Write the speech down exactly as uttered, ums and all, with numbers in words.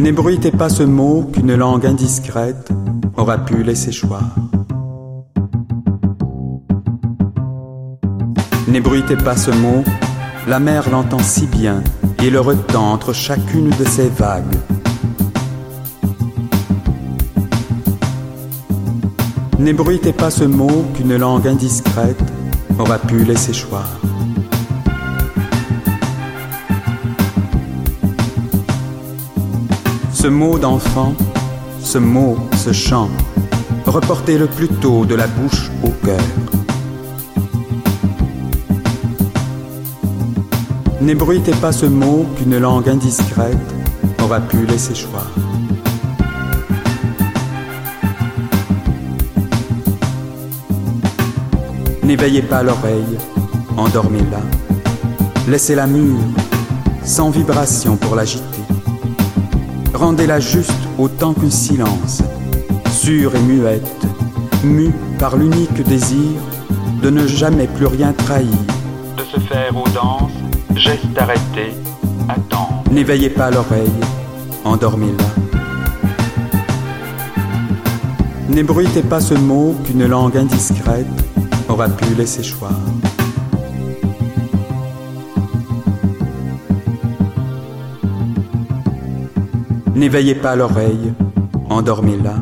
n'ébruitez pas ce mot qu'une langue indiscrète aura pu laisser choir. N'ébruitez pas ce mot, la mer l'entend si bien et le retend entre chacune de ses vagues. N'ébruitez pas ce mot qu'une langue indiscrète aura pu laisser choir. Ce mot d'enfant, ce mot, ce chant, reportez-le plutôt de la bouche au cœur. N'ébruitez pas ce mot qu'une langue indiscrète aura pu laisser choir. N'éveillez pas l'oreille, endormez-la, laissez-la mûre, sans vibration pour l'agiter. Rendez-la juste autant qu'un silence, sûre et muette, mue par l'unique désir de ne jamais plus rien trahir, de se faire aux danses, gestes arrêtés, attendre. N'éveillez pas l'oreille, endormez-la. N'ébruitez pas ce mot qu'une langue indiscrète aura pu laisser choir. N'éveillez pas l'oreille, endormez-la.